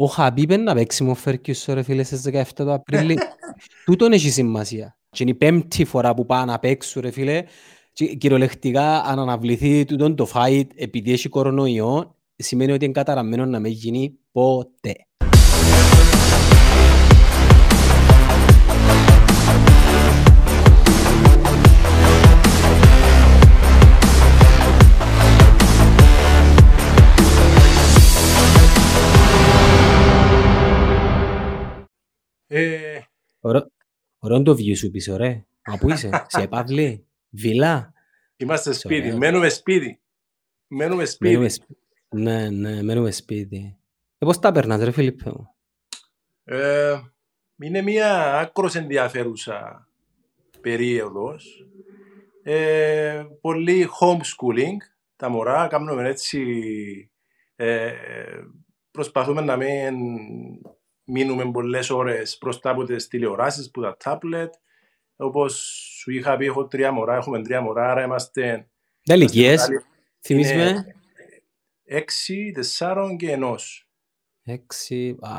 Ο Χαμπίπεν να παίξει με ο Φέργκιουσον, ρε φίλε, στις 17 του Απρίλη. Τούτον έχει σημασία. Και είναι η πέμπτη φορά που πάω να παίξω, ρε φίλε. Και κυριολεκτικά αν αναβληθεί τούτον το fight επειδή έχει κορονοϊό, σημαίνει ότι είναι καταραμμένο να μην γίνει ποτέ. Ρόντο Βιουσουπής, ωραία. Μα πού είσαι, σε επαυλή, βιλά. Είμαστε σπίτι, μένουμε σπίτι. Ναι, ναι, μένουμε σπίτι. Πώς τα περνάς, ρε Φιλίππε μου? Είναι μια άκρως ενδιαφέρουσα περίοδος. Πολύ homeschooling. Τα μωρά κάνουμε έτσι. Προσπαθούμε να μην μείνουμε πολλές ώρες μπροστά από τις τηλεοράσεις, από τα τάμπλετ. Όπως σου είχα πει, έχουμε 3 μωρά, άρα είμαστε... Τα ηλικίες, θυμίζουμε. 6, 4 και 1. 6, α...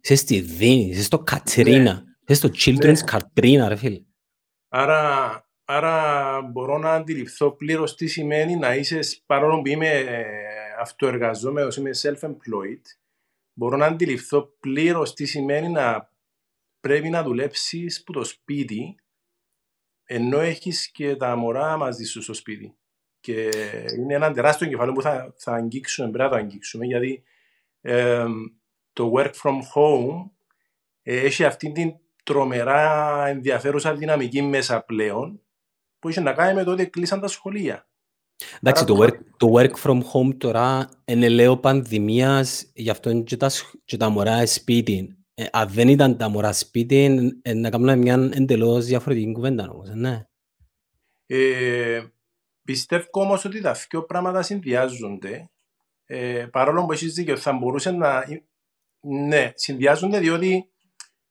Είσαι στη Δίνη, είσαι στο Κατρίνα, είσαι στο Children's Κατρίνα, ρε φίλε. Άρα μπορώ να αντιληφθώ πλήρως τι σημαίνει να είσαι, παρόλο που είμαι αυτοεργαζόμενος, είμαι self-employed, μπορώ να αντιληφθώ πλήρως τι σημαίνει να πρέπει να δουλέψεις που το σπίτι, ενώ έχεις και τα μωρά μαζί σου στο σπίτι. Και είναι ένα τεράστιο κεφάλαιο που θα αγγίξουμε, πρέπει να το αγγίξουμε, γιατί το work from home έχει αυτή την τρομερά ενδιαφέρουσα δυναμική μέσα πλέον, που είχε να κάνει με το ότι κλείσαν τα σχολεία. Εντάξει, το work from home τώρα είναι λέω πανδημίας, γι' αυτό και τα μωρά σπίτι. Αν δεν ήταν τα μωρά σπίτι, να κάνουμε μια εντελώς διαφορετική κουβέντα όμως, ναι. Πιστεύω όμως ότι τα δύο πράγματα συνδυάζονται, παρόλο που έχεις δίκιο, θα μπορούσε να... Ναι, συνδυάζονται διότι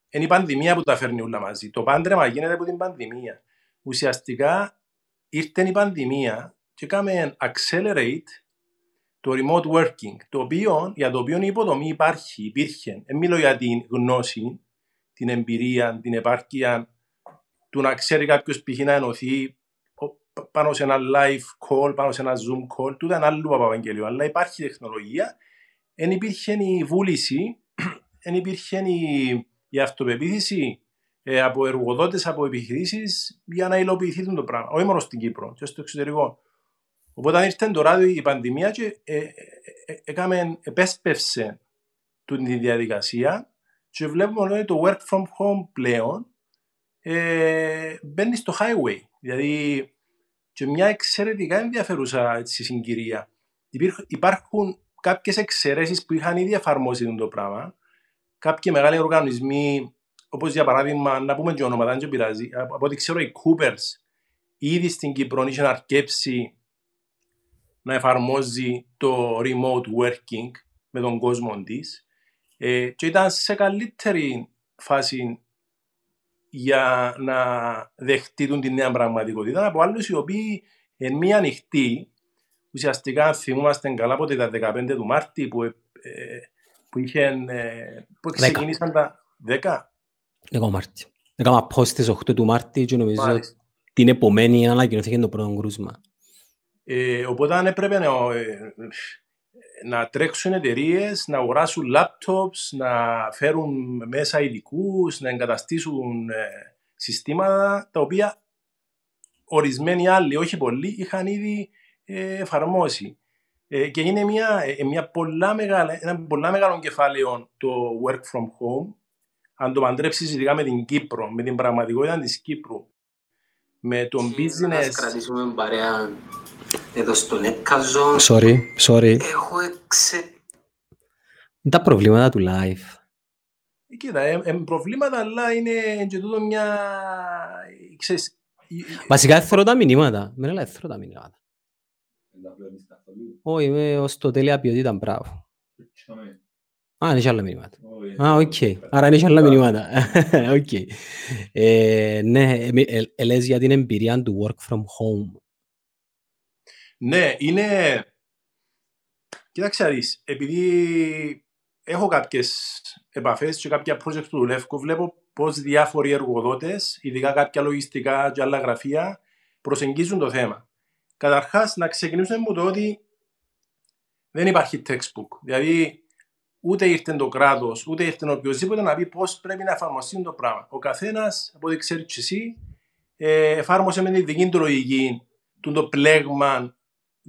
είναι η πανδημία που τα φέρνει όλα μαζί. Το πάντρεμα γίνεται από την πανδημία. Ουσιαστικά ήρθε η πανδημία και κάνουμε accelerate το remote working, για το οποίο η υποδομή υπήρχε. Δεν μιλώ για την γνώση, την εμπειρία, την επάρκεια, του να ξέρει κάποιος π.χ. να ενωθεί πάνω σε ένα live call, πάνω σε ένα zoom call, τούτα είναι άλλο παπαγγελίο. Αλλά υπάρχει τεχνολογία, δεν υπήρχε η βούληση, δεν υπήρχε η αυτοπεποίθηση από εργοδότες, από επιχειρήσεις για να υλοποιηθεί το πράγμα. Όχι μόνο στην Κύπρο, και στο εξωτερικό. Οπότε ήρθε τώρα η πανδημία και επέσπευσε την διαδικασία και βλέπουμε ότι το work from home πλέον μπαίνει στο highway. Δηλαδή και μια εξαιρετικά ενδιαφέρουσα συγκυρία. Υπάρχουν κάποιες εξαιρέσεις που είχαν ήδη εφαρμόσει το πράγμα. Κάποιοι μεγάλοι οργανισμοί, όπως για παράδειγμα, να πούμε και ονόματα, δεν πειράζει, από ό,τι ξέρω οι Coopers ήδη στην Κύπρο είχαν αρκέψει να εφαρμόζει το remote working με τον κόσμο της και ήταν σε καλύτερη φάση για να δεχτούν την νέα πραγματικότητα από άλλους οι οποίοι εν μία ανοιχτή, ουσιαστικά θυμούμαστε καλά από τα 15 του Μάρτη που ξεκίνησαν τα 10 Μάρτη. Έκανα post στις 8 του Μάρτη και νομίζω την επομένη ανακοινώθηκε το πρώτο κρούσμα. Οπότε έπρεπε να τρέξουν εταιρείες, να αγοράσουν λάπτοπς, να φέρουν μέσα υλικούς, να εγκαταστήσουν συστήματα τα οποία ορισμένοι άλλοι, όχι πολλοί, είχαν ήδη εφαρμόσει. Και είναι ένα πολλά μεγάλο κεφάλαιο το work from home, αν το παντρέψεις ειδικά με την Κύπρο, με την πραγματικότητα της Κύπρου, με τον business... Ας κρατήσουμε παρέα... Εδώ στον έπκαζο. Sorry. Έχω τα προβλήματα του live. Κοίτα, προβλήματα, αλλά είναι και τούτο μια... Ξέρεις... Βασικά εθρώ τα μηνύματα. Μένα εθρώ τα μηνύματα. Όχι, είμαι ως το τέλεια ποιότητα, μπράβο. Α, είναι και άλλα μηνύματα. Α, οκ. Άρα είναι και άλλα μηνύματα. Οκ. Ναι, λες για την εμπειρία του work from home. Ναι, είναι Κοίταξε αρείς, επειδή έχω κάποιες επαφές και κάποια project του δουλεύω, βλέπω πώς διάφοροι εργοδότες, ειδικά κάποια λογιστικά και άλλα γραφεία, προσεγγίζουν το θέμα. Καταρχάς, να ξεκινήσουμε με το ότι δεν υπάρχει textbook. Δηλαδή, ούτε ήρθε το κράτος, ούτε ήρθε οποιοδήποτε να πει πώς πρέπει να εφαρμοστεί το πράγμα. Ο καθένας, από ό,τι ξέρει και εσύ, εφάρμοσε με τη δική του λογική, το πλέγμα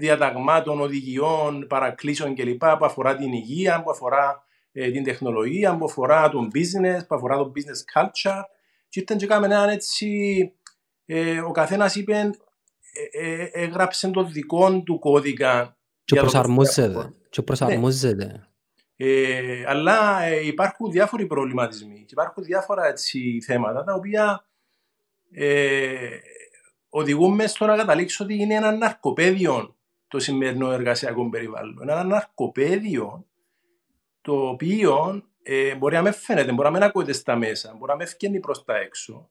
διαταγμάτων, οδηγιών, παρακλήσεων κλπ. Που αφορά την υγεία, που αφορά την τεχνολογία, που αφορά τον business, που αφορά το business culture. Και ήρθαν και κάμεν έναν έτσι, ο καθένας είπε, έγραψε τον δικό του κώδικα. Και προσαρμόζεται. Ναι. Αλλά υπάρχουν διάφοροι προβληματισμοί και υπάρχουν διάφορα έτσι, θέματα τα οποία οδηγούν μέσα στο να καταλήξω ότι είναι ένα ναρκοπαίδιο το σημερινό εργασιακό περιβάλλον. Ένα ναρκοπαίδιο το οποίο μπορεί να με φαίνεται, μπορεί να με ακούγεται στα μέσα, μπορεί να με φκένει προς τα έξω.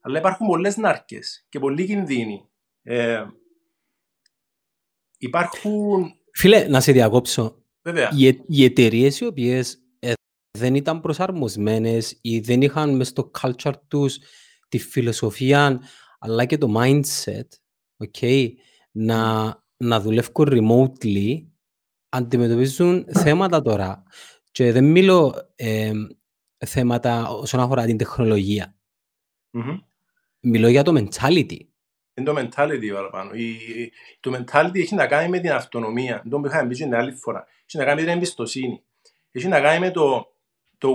Αλλά υπάρχουν πολλές νάρκες και πολλοί κινδύνοι. Υπάρχουν... Φίλε, να σε διακόψω. Βέβαια. Οι εταιρείες οι οποίες δεν ήταν προσαρμοσμένες ή δεν είχαν μες στο culture τους τη φιλοσοφία αλλά και το mindset okay, να δουλεύουν remotely, αντιμετωπίζουν θέματα τώρα. Και δεν μιλώ θέματα όσον αφορά την τεχνολογία. Mm-hmm. Μιλώ για το mentality. Είναι το mentality παραπάνω. Το mentality έχει να κάνει με την αυτονομία. Δεν το είχαμε πει την άλλη φορά. Έχει να κάνει με την εμπιστοσύνη. Έχει να κάνει με το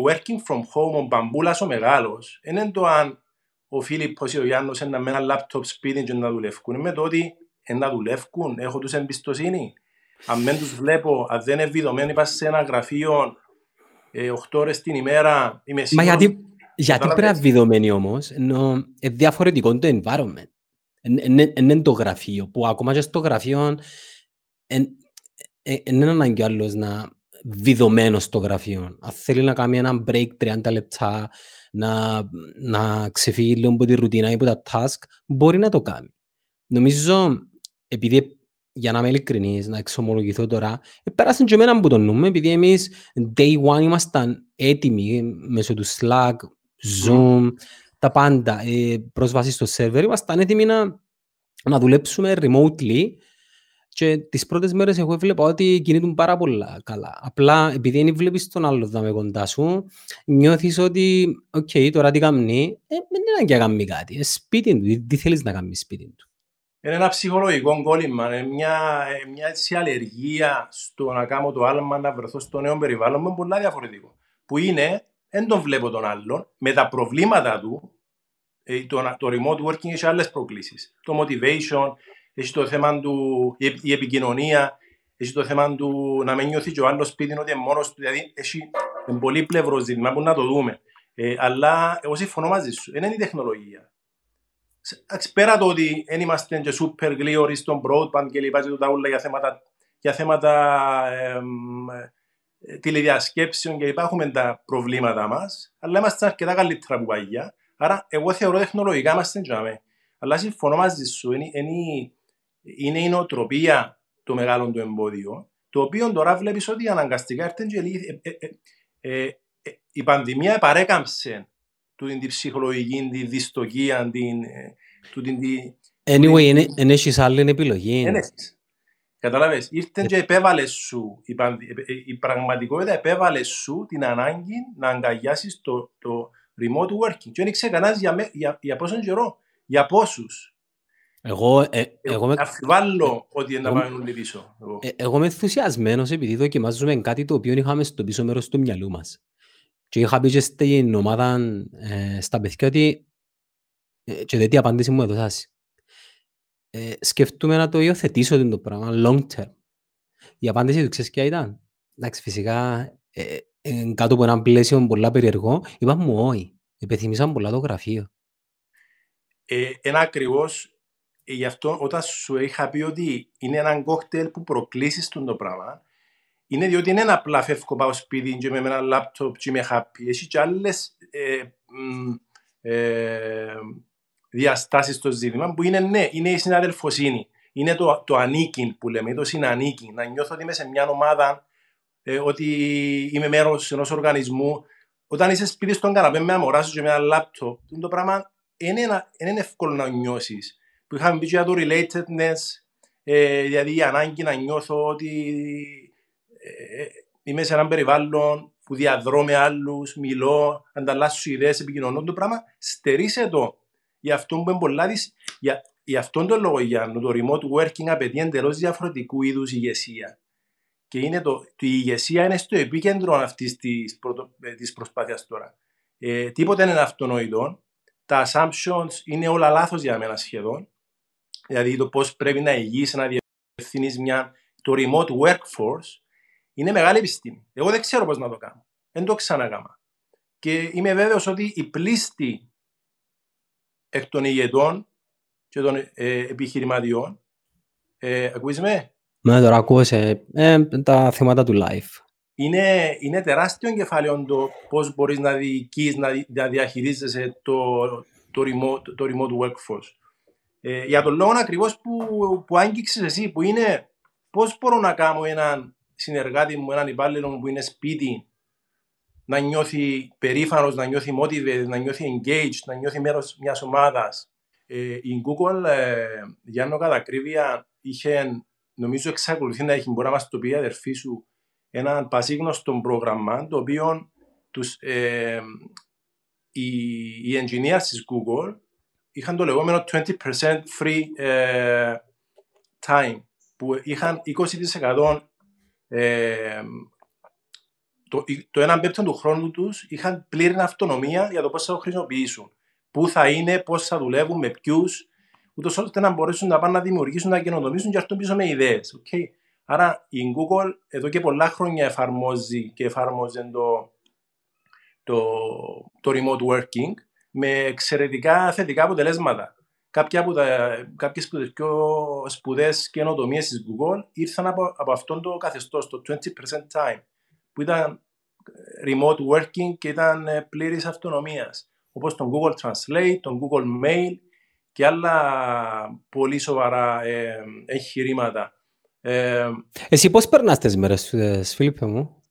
working from home, ο μπαμπούλας ο μεγάλος. Είναι το αν ο Φίλιππος ή ο Γιάννος είναι με ένα λάπτοπ σπίτι και να δουλεύουν. Είναι με το ότι να δουλεύουν, έχω τους εμπιστοσύνη. Αν δεν τους βλέπω, αν δεν είναι βιδωμένοι, πας σε ένα γραφείο 8 ώρες την ημέρα. Μα γιατί πρέπει να βιδωμένοι όμως, ενώ διαφορετικό είναι το environment. Είναι το γραφείο, που ακόμα και στο γραφείο είναι ανάγκη άλλος να βιδωμένο στο γραφείο. Αν θέλει να κάνει ένα break 30 λεπτά, να ξεφύγει λίγο από τη ρουτίνα ή από τα task, μπορεί να το κάνει. Νομίζω, επειδή για να είμαι ειλικρινής, να εξομολογηθώ τώρα, πέρασαν και εμένα που το νούμε, επειδή εμείς day one ήμασταν έτοιμοι μέσω του Slack, Zoom, τα πάντα, πρόσβαση στο server, ήμασταν έτοιμοι να δουλέψουμε remotely και τις πρώτες μέρες εγώ έβλεπα ότι κινείται πάρα πολλά καλά. Απλά επειδή δεν βλέπεις τον άλλο να με κοντά σου, νιώθεις ότι okay, τώρα τι κάνει, δεν είναι και να κάνει κάτι, σπίτι του, τι θέλεις να κάνεις σπίτι του. Είναι ένα ψυχολογικό κόλλημα, είναι μια έτσι αλλεργία στο να κάνω το άλμα, να βρεθώ στο νέο περιβάλλον, είναι πολλά διαφορετικό. Που είναι, δεν τον βλέπω τον άλλον, με τα προβλήματα του, το remote working έχει άλλες προκλήσεις. Το motivation, έχει το θέμα του, η επικοινωνία, έχει το θέμα του να με νιώθει και ο άλλος σπίτι, ότι είναι μόνος του, δηλαδή έχει πολύ πλευρό ζήτημα που να το δούμε. Αλλά εγώ συμφωνώ μαζί σου, είναι η τεχνολογία. Πέρα το ότι δεν είμαστε και super γλίωροι στον broadband και λοιπά και τα όλα για θέματα τηλεδιασκέψεων και λοιπά, έχουμε τα προβλήματα μας, αλλά είμαστε αρκετά καλύτερα που παγιά. Άρα εγώ θεωρώ τεχνολογικά είμαστε τζάμε. Αλλά συμφωνώ μαζί σου, είναι η νοοτροπία το μεγάλο του εμπόδιο, το οποίο τώρα βλέπεις ότι αναγκαστικά έρθεν και η πανδημία επαρέκαμψε την ψυχολογική, την δυστοκία, την... Anyway, εν έχεις άλλη επιλογή. Καταλάβες, ήρθε και επέβαλε σου, η πραγματικότητα επέβαλε σου την ανάγκη να αγκαλιάσεις το remote working. Και δεν ξεκανάς για πόσον καιρό, για πόσους. Εγώ αφιβάλλω ότι δεν τα πάμε όλοι πίσω. Εγώ είμαι ενθουσιασμένος επειδή δοκιμάζουμε κάτι το οποίο είχαμε στο πίσω μέρος του μυαλού μας. Και είχα πει και στην ομάδα στα παιδιά ότι και δεν τι απάντηση μου έδωσες. Σκεφτούμε να το υιοθετήσω το πράγμα long term. Η απάντηση του ξέρεις ποια ήταν. Εντάξει, φυσικά κάτω από ένα πλαίσιο πολλά περιεργό, είπα μου όχι. Επιθυμήσαμε πολλά το γραφείο. Ένα ακριβώς, γι' αυτό όταν σου είχα πει ότι είναι έναν κόκτελ που προκλήσεις το πράγμα, είναι διότι είναι απλά φεύγω πάω σπίτι και με ένα λάπτοπ και είμαι happy. Έχει και άλλες διαστάσεις στο ζήτημα που είναι ναι, είναι η συναδελφοσύνη. είναι το ανήκειν που λέμε, το συνανήκειν. Να νιώθω ότι είμαι σε μια ομάδα, ότι είμαι μέρος ενός οργανισμού. Όταν είσαι σπίτι στον καναπέ με αμοράζεις και με ένα λάπτοπ, το πράγμα είναι εύκολο να νιώσεις. Που είχαμε πει για το relatedness, δηλαδή η ανάγκη να νιώθω ότι είμαι σε έναν περιβάλλον που διαδρώ με άλλους, μιλώ, ανταλλάσσω ιδέες, επικοινωνώ. Το πράγμα στερήσε το. Γι' αυτόν τον λόγο, Γιάννου, το remote working απαιτεί εντελώς διαφορετικού είδους ηγεσία. Και η ηγεσία είναι στο επίκεντρο αυτής της προσπάθειας τώρα. Τίποτα δεν είναι αυτονόητο. Τα assumptions είναι όλα λάθος για μένα σχεδόν. Δηλαδή το πώς πρέπει να ηγείς, να διευθύνεις το remote workforce, είναι μεγάλη επιστήμη. Εγώ δεν ξέρω πώς να το κάνω. Δεν το ξανακάμα. Και είμαι βέβαιος ότι η πλήστη εκ των ηγετών και των επιχειρηματιών. Ακούεις με? Ναι, τώρα ακούσε τα θέματα του live. Είναι τεράστιο κεφάλαιο το πώς μπορείς να διοικείς, να διαχειρίζεσαι το remote workforce. Για τον λόγο ακριβώς που άγγιξες εσύ, που είναι πώς μπορώ να κάνω έναν συνεργάτη μου, έναν υπάλληλο μου που είναι σπίτι, να νιώθει περήφανος, να νιώθει motivated, να νιώθει engaged, να νιώθει μέρος μιας ομάδας. Η Google, Γιάννο, κατά ακρίβεια, είχε, νομίζω εξακολουθεί να έχει, μπορεί να μας το πει η αδερφή σου, έναν πασίγνωστο πρόγραμμα, το οποίο οι engineers της Google είχαν το λεγόμενο 20% free time, που είχαν 20% το 1 πέμπτο του χρόνου τους είχαν πλήρη αυτονομία για το πώς θα το χρησιμοποιήσουν, πού θα είναι, πώς θα δουλεύουν, με ποιους, ούτως ώστε να μπορέσουν να πάνε να δημιουργήσουν, να καινοτομήσουν και αυτό πίσω με ιδέες. Okay. Άρα η Google εδώ και πολλά χρόνια εφαρμόζει και εφαρμόζει το remote working με εξαιρετικά θετικά αποτελέσματα. Κάποιες από τις πιο σπουδαίες καινοτομίες της Google ήρθαν από αυτόν το καθεστώς, το 20% time, που ήταν remote working και ήταν πλήρης αυτονομίας, όπως τον Google Translate, τον Google Mail και άλλα πολύ σοβαρά εγχειρήματα. Εσύ πώς περνάς τις μέρες, Φίλιππε μου?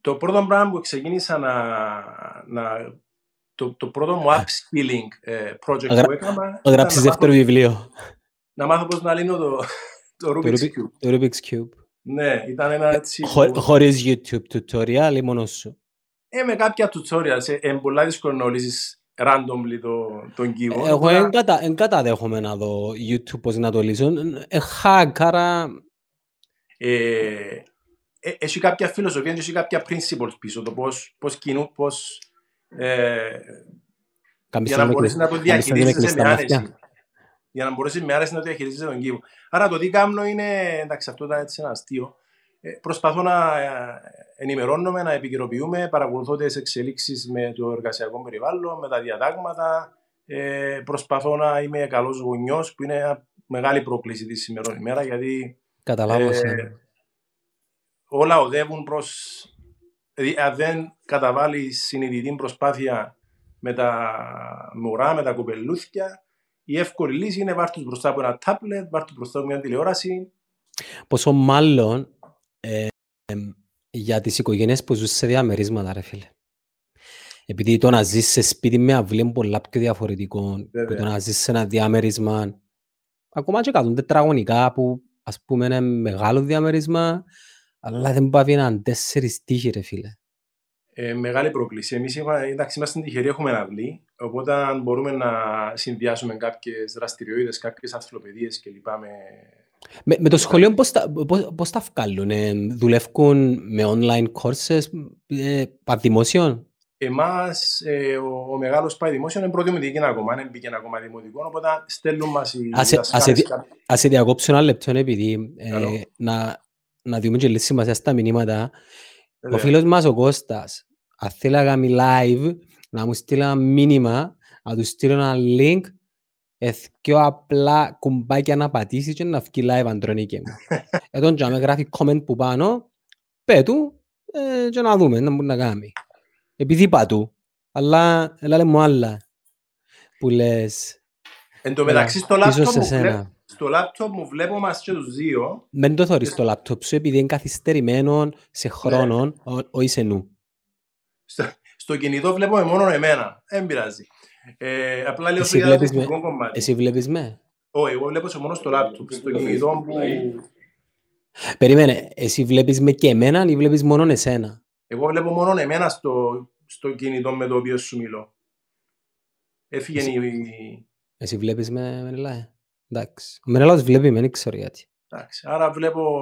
Το πρώτο πράγμα που ξεκίνησα το πρώτο μου upskilling project που έκανα... Γράψεις δεύτερο βιβλίο. Να μάθω πώς να λύνω το Rubik's Cube. Το Rubik's Cube. Ναι, ήταν ένα έτσι... Χωρίς YouTube tutorial ή μόνος σου? Με κάποια tutorials. Πολλά δύσκολο να λύσεις randomly τον κύβο. Εγώ δεν καταδέχομαι να δω YouTube πώς να το λύσω. Χάκαρα... Έχει κάποια φιλοσοφία και έχει κάποια principles πίσω. Το πώς κινούν, πώς... για να μπορέσει να το διαχειρίζεσαι με άρεση. Για να μπορέσει με άρεση να το διαχειρίζεσαι τον κύβο. Άρα το τι κάνω είναι, εντάξει, αυτό ήταν έτσι ένα αστείο. Προσπαθώ να ενημερώνομαι, να επικαιροποιούμε, παρακολουθώ τις εξελίξεις με το εργασιακό περιβάλλον, με τα διατάγματα. Προσπαθώ να είμαι καλός γονιός, που είναι μια μεγάλη πρόκληση τη σημερινή ημέρα, γιατί όλα οδεύουν προς. Δηλαδή, αν δεν καταβάλεις συνειδητή προσπάθεια με τα μωρά, με τα κοπελούθια, η εύκολη λύση είναι βάρ' τους μπροστά από ένα τάπλετ, βάρ' τους μπροστά από μια τηλεόραση. Πόσο μάλλον για τις οικογένειες που ζουν σε διαμερίσματα, ρε φίλε. Επειδή το να ζεις σε σπίτι με αυλή είναι πολλά πιο διαφορετικό, που το να ζεις σε ένα διαμερίσμα, ακόμα και 100 τετραγωνικά που ας πούμε είναι μεγάλο διαμερίσμα, αλλά δεν πάει να είναι 4 τύχοι, ρε φίλε. Μεγάλη πρόκληση. Εμείς είμαστε τυχεροί, έχουμε ένα αυλί, οπότε μπορούμε να συνδυάσουμε κάποιες δραστηριότητες, κάποιες αθλοπαιδίες κλπ. Με το σχολείο πώς τα βγάλουν, δουλεύουν με online courses, πάει δημόσιο? Εμάς ο μεγάλος πάει δημόσιο, είναι προδημοτική ακόμα, δεν μπήκε ακόμα δημοτικό, οπότε στέλνουν μας οι δασκάλες. Ας διακόψω ένα λεπτό, επειδή να δούμε και λύση μας στα μηνύματα. Ο φίλος μας ο Κώστας, αν θέλει να κάνει live, να μου στείλει ένα μήνυμα, να του στείλω ένα link, πιο απλά κουμπάκια να πατήσει και να βγει live, Αντρονίκη μου. Εδώ και να γράφει comment που πάνω, πέτου, και να δούμε, να μπορεί να κάνει. Επειδή πατού, αλλά λέμε άλλα που λες. Εν τω μεταξύ στο λάπτοπ στο λάπτοπ μου βλέπω μας και τους δύο. Μεν το θωρείς στο λάπτοπ σου επειδή είναι καθυστερημένο σε χρόνο, όχι σε νου. Στο κινητό βλέπω μόνο εμένα, δεν πειράζει. Απλά λέω ότι είναι το τεχνικό κομμάτι. Εσύ βλέπεις με? Όχι, εγώ βλέπω μόνο στο λάπτοπ, στο κινητό που... Περίμενε, εσύ βλέπεις με και εμένα ή βλέπεις μόνο εσένα? Εγώ βλέπω μόνο εμένα στο κινητό με το οποίο σου μιλώ. Έφυγε η... Εσύ βλέπεις με Μενελάε. Εντάξει. Ο Μενελάος βλέπει με, δεν ξέρω γιατί. Εντάξει. Άρα βλέπω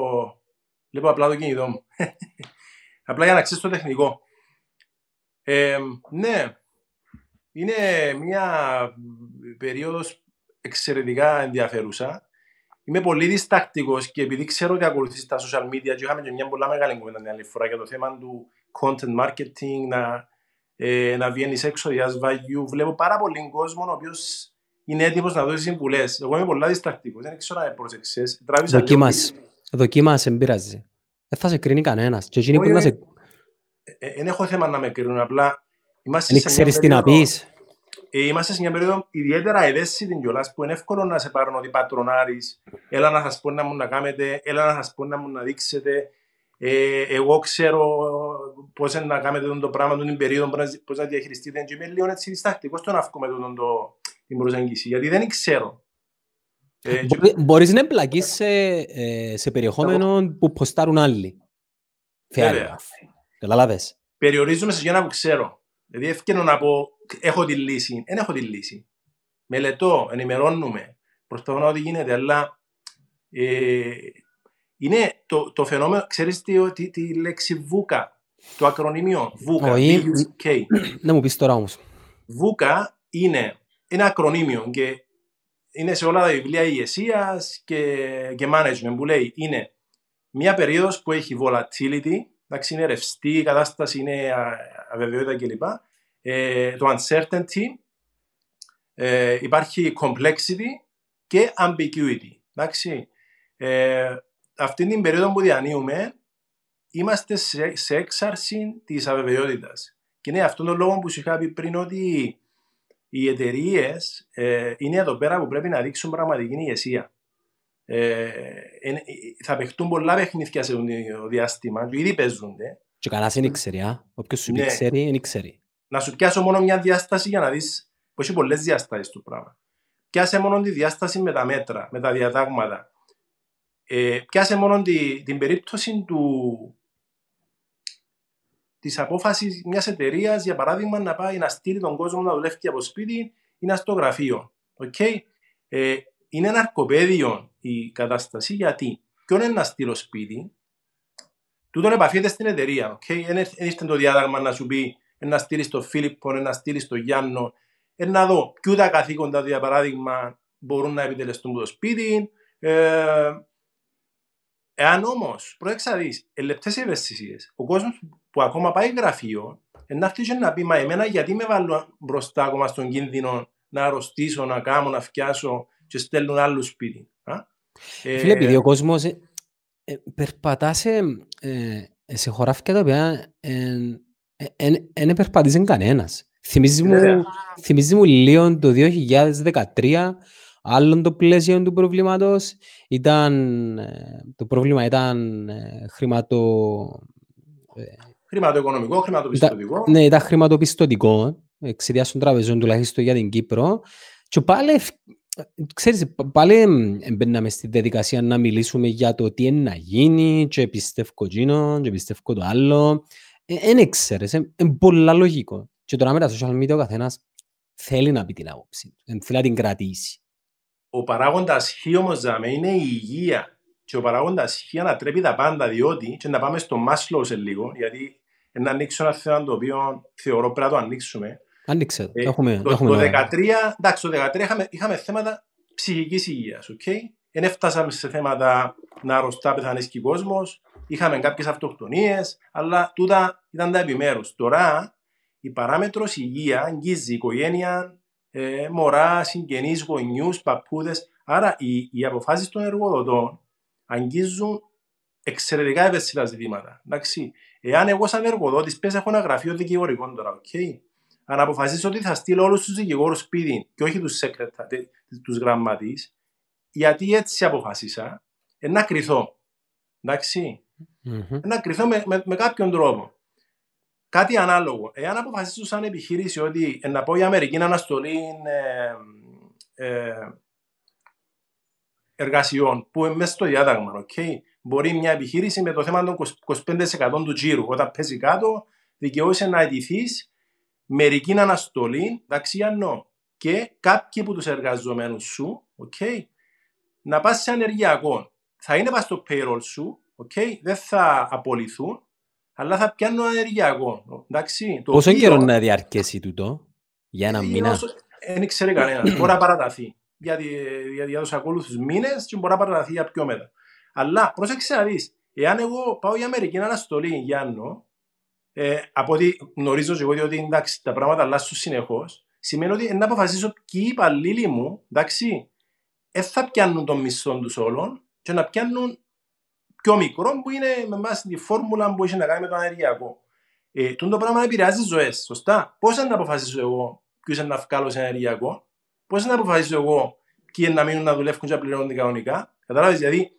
απλά το κινητό μου. Απλά για να ξέρεις το τεχνικό. Ναι. Είναι μια περίοδος εξαιρετικά ενδιαφέρουσα. Είμαι πολύ διστακτικός και επειδή ξέρω ότι ακολουθείς τα social media και είχαμε και μια πολλά μεγάλη κουβέντα την άλλη φορά για το θέμα του content marketing, να βγαίνεις έξω για value. Βλέπω πάρα πολύ κόσμο ο οποίος είναι έτοιμος να δώσει συμβουλές. Εγώ είμαι πολλά διστακτικός, δεν ξέρω να προσεξές. Δοκίμασε, πειράζει. Δεν θα σε κρίνει κανένας. Δεν έχω θέμα να με κρίνουν, απλά δεν ξέρεις τι να πεις. Είμαστε σε μια περίοδο ιδιαίτερα ευαίσθητη κιόλας που είναι εύκολο να σε πάρουν ότι πατρονάρεις, έλα να σας πω να μου να κάνετε, έλα να σας πω να μου να δείξετε, εγώ ξέρω πώς να κάνετε το πράγμα του την περίοδο, πώς να διαχειριστείτε και είμαι λίγο έτσι διστακτικός στο να βγω με την προσέγγιση, γιατί δεν ξέρω. Μπορείς να εμπλακείς σε περιεχόμενο που ποστάρουν άλλοι. Βέβαια. Καταλάβες. Περιορίζομαι σε γένα που ξέρω. Δηλαδή ευκαιρνώ να πω έχω τη λύση, δεν έχω τη λύση. Μελετώ, ενημερώνουμε, προσπαθώ να ό,τι γίνεται, αλλά είναι το φαινόμενο, ξέρεις τη λέξη VUCA, το ακρονίμιο VUCA, VUCA. Να μου πεις τώρα όμως. VUCA είναι ένα ακρονίμιο και είναι σε όλα τα βιβλία ηγεσίας και management που λέει είναι μια περίοδος που έχει volatility, εντάξει είναι ρευστή, η κατάσταση είναι αβεβαιότητα κλπ. Το uncertainty, υπάρχει complexity και ambiguity. Εντάξει. Αυτή την περίοδο που διανύουμε είμαστε σε έξαρση της αβεβαιότητας. Και είναι αυτόν τον λόγο που σου είχα πει πριν ότι οι εταιρείες είναι εδώ πέρα που πρέπει να δείξουν πραγματική ηγεσία. Θα παιχτούν πολλά παιχνίδια σε το διάστημα και ήδη παίζονται. Και κανένας δεν ξέρει, όποιος σου πει ξέρει, δεν ξέρει. Να σου πιάσω μόνο μια διάσταση για να δεις πως έχει πολλές διάστασεις του πράγμα. Πιάσε μόνο τη διάσταση με τα μέτρα, με τα διατάγματα. Πιάσε μόνο την περίπτωση της απόφασης μιας εταιρείας, για παράδειγμα, να πάει να στείλει τον κόσμο να δουλεύει από σπίτι ή να στο γραφείο. Okay? Είναι ένα αρκοπέδιο η κατάσταση, γιατί ποιον είναι να στείλω σπίτι, τούτον επαφείται στην εταιρεία. Okay? Ήρθε το διάταγμα να σου πει να στείλει στον Φίλιππο, να στείλει στον Γιάννο, να δω ποιο τα καθήκοντα, για παράδειγμα, μπορούν να επιτελεστούν το σπίτι. Εάν όμως, πρόκειται να δεις, λεπτές ευαισθησίες, ο κόσμος που ακόμα πάει γραφείο, να έρθει να πει, μα εμένα γιατί με βάλω μπροστά ακόμα στον κίνδυνο να αρρωστήσω, να κάνω, να φτιάσω και στέλνουν άλλους σπίτι. Φίλε, επειδή ο κόσμος περπατά σε χωράφια τα οποία... Εν περπατήσε κανένας. Θυμίζει μου λίγο το 2013, άλλον το πλαίσιο του προβλήματος. Το πρόβλημα ήταν χρηματοοικονομικό, χρηματοπιστωτικό. Ναι, ήταν χρηματοπιστωτικό, εξαιτίας των τραπεζών τουλάχιστον για την Κύπρο. Και πάλι, ξέρεις, πάλι μπαίναμε στη διαδικασία να μιλήσουμε για το τι είναι να γίνει και πιστεύω τζίνο, και πιστεύω το άλλο. Δεν ξέρεις, είναι πολλά λογικό. Και τώρα με τα social media ο καθένας θέλει να πει την άποψη, θέλει να την κρατήσει. Ο παράγοντας Χ όμως είναι η υγεία. Και ο παράγοντας Χ ανατρέπει τα πάντα, διότι, και να πάμε στο Μάσλοου σε λίγο, γιατί να ανοίξω ένα θέμα το οποίο θεωρώ πρέπει να το ανοίξουμε. Ανοίξε, το 2013, εντάξει, το 2013 είχαμε θέματα ψυχικής υγείας, okay? Εν έφτασαμε σε θέματα να αρρωστά πεθανείς και ο κόσμος. Είχαμε κάποιες αυτοκτονίες, αλλά τούτα ήταν τα επιμέρους. Τώρα η παράμετρος υγεία αγγίζει οικογένεια, μωρά, συγγενείς, γονιούς, παππούδες. Άρα οι αποφάσεις των εργοδοτών αγγίζουν εξαιρετικά ευαίσθητα ζητήματα. Εντάξει. Εάν εγώ, σαν εργοδότης, πες έχω ένα γραφείο δικηγορικών τώρα, okay? Αν αποφασίσω ότι θα στείλω όλους τους δικηγόρους σπίτι και όχι τους γραμματείς, γιατί έτσι αποφασίσα να κρυθώ. Εντάξει. Mm-hmm. Να κρυθώ με κάποιον τρόπο. Κάτι ανάλογο. Εάν αποφασίσω σαν επιχείρηση ότι να πω για μερική αναστολή εργασιών που μέσα στο διάταγμα, okay, μπορεί μια επιχείρηση με το θέμα των 25% του τζίρου, όταν παίζει κάτω, δικαιούσε να αιτηθεί μερική αναστολή, δαξιανό, και κάποιοι από τους εργαζομένους σου, okay, να πας σε ανεργειακό. Θα είναι πας στο payroll σου, okay, δεν θα απολυθούν, αλλά θα πιάνω ανεργειακό. Πόσο καιρό να διαρκέσει τούτο, για έναν μήνα? Δεν ξέρει κανένα, μπορεί να παραταθεί για τους ακόλουθους μήνες και μπορεί να παραταθεί για πιο μετά. Αλλά πρόσεξε να δεις, εάν εγώ πάω για μερική αναστολή, Γιάννο, από ό,τι γνωρίζω και εγώ ότι εντάξει, τα πράγματα αλλάζουν συνεχώς, σημαίνει ότι να αποφασίσω ποιοι υπαλλήλοι μου, εντάξει, θα πιάνουν τον μισθό τους όλων και να πιάνουν πιο μικρό που είναι με εμάς τη φόρμουλα που έχει να κάνει με το ανεργειακό. Τον το πράγμα επηρεάζει ζωές, σωστά. Πώς να αποφασίσω εγώ ποιους να βγάλω σε ανεργειακό, πώς να αποφασίσω εγώ ποιοι να μείνουν να δουλεύουν και να πληρώνονται κανονικά. Κατάλαβες, δηλαδή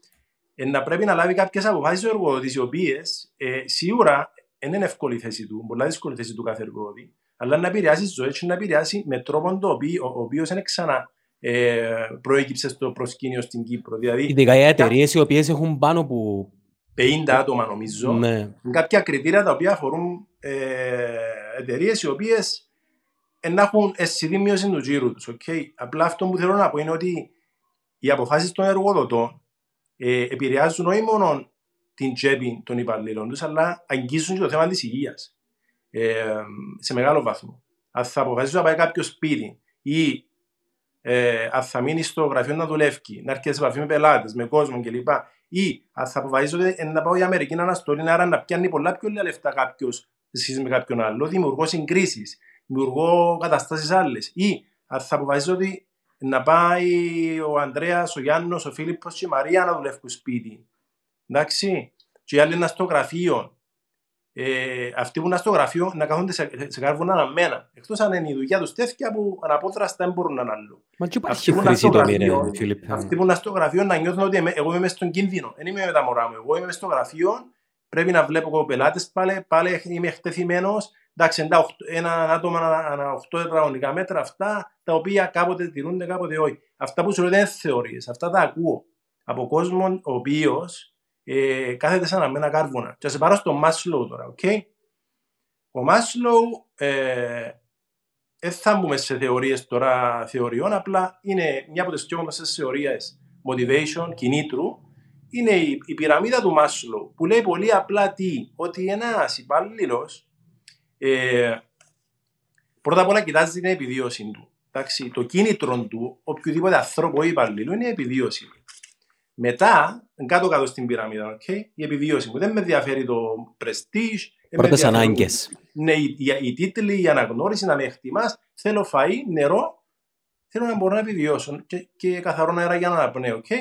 να πρέπει να λάβει κάποιες αποφάσεις ο εργοδότης, οι οποίες σίγουρα δεν είναι εύκολη θέση του, πολλά δύσκολη θέση του κάθε εργοδότη, αλλά να επηρεάσει τη ζωή σου, να επηρεάσει με τρόπο το οποίο, ο οποίος δεν ξανά προέκυψε στο προσκήνιο στην Κύπρο. Δηλαδή, ειδικά οι εταιρείες οι οποίες έχουν πάνω από 50 άτομα, νομίζω, ναι, κάποια κριτήρια τα οποία αφορούν εταιρείες οι οποίες να έχουν αισθητή μείωση του τζίρου τους. Okay. Απλά αυτό που θέλω να πω είναι ότι οι αποφάσεις των εργοδοτών επηρεάζουν όχι μόνο την τσέπη των υπαλλήλων τους, αλλά αγγίζουν και το θέμα της υγείας σε μεγάλο βαθμό. Αν θα αποφασίσω να πάει κάποιο σπίτι ή αν θα μείνει στο γραφείο να δουλεύει, να έρχεται σε επαφή με πελάτες, με κόσμο κλπ. Ή αν θα αποφασίσω να πάω για μερική αναστολή, άρα να πιάνει πολλά πιο λίγα λεφτά κάποιο σχέση με κάποιον άλλο, δημιουργώ συγκρίσεις, δημιουργώ καταστάσεις άλλες. Ή αν θα αποφασίσω ότι να πάει ο Ανδρέας, ο Γιάννος, ο Φίλιππος και η Μαρία να δουλεύουν σπίτι. Εντάξει, και οι άλλοι είναι στο γραφείο. Αυτοί που είναι στο γραφείο να κάθονται σε κάρβουνα αναμμένα. Εκτός αν είναι η δουλειά τους τέτοια που αναπόδραστα δεν μπορούν να αναλύουν. Μα και υπάρχει χρήση το μήνυμα, Φίλιππ. Αυτοί που είναι στο γραφείο να νιώθουν ότι εγώ είμαι στον κίνδυνο. Δεν είμαι με τα μωρά μου. Εγώ είμαι στο γραφείο, πρέπει να βλέπω πελάτες πάλι είμαι εκτεθειμένος. Εντάξει, ένα άτομο ανά 8 τετραγωνικά μέτρα, αυτά τα οποία κάποτε τηρούνται, κάποτε όχι. Αυτά που σου λέω δεν είναι θεωρίες. Αυτά τα ακούω από κόσμο ο οποίο κάθεται σαν αμμένα κάρβουνα. Και θα σε πάρω στο Μάσλοου τώρα, okay? Ο Μάσλοου θα μπούμε σε θεωρίες τώρα θεωριών, απλά είναι μια από τις πιο γνωστές θεωρίες motivation, κινήτρου. Είναι η πυραμίδα του Μάσλοου που λέει πολύ απλά ότι ένας υπάλληλος πρώτα απ' όλα κοιτάζει την επιβίωση του. Εντάξει, το κίνητρο του οποιοδήποτε ανθρώπου ή υπαλλήλου είναι η επιβίωση. Μετά, κάτω-κάτω στην πυραμίδα, okay, η επιβίωση μου. Δεν με ενδιαφέρει το prestige. Πρώτες ανάγκες. Ναι, οι τίτλοι, η αναγνώριση, να με εκτιμάς. Θέλω φαΐ, νερό, θέλω να μπορώ να επιβιώσω και καθαρό αέρα για να αναπνέω. Okay.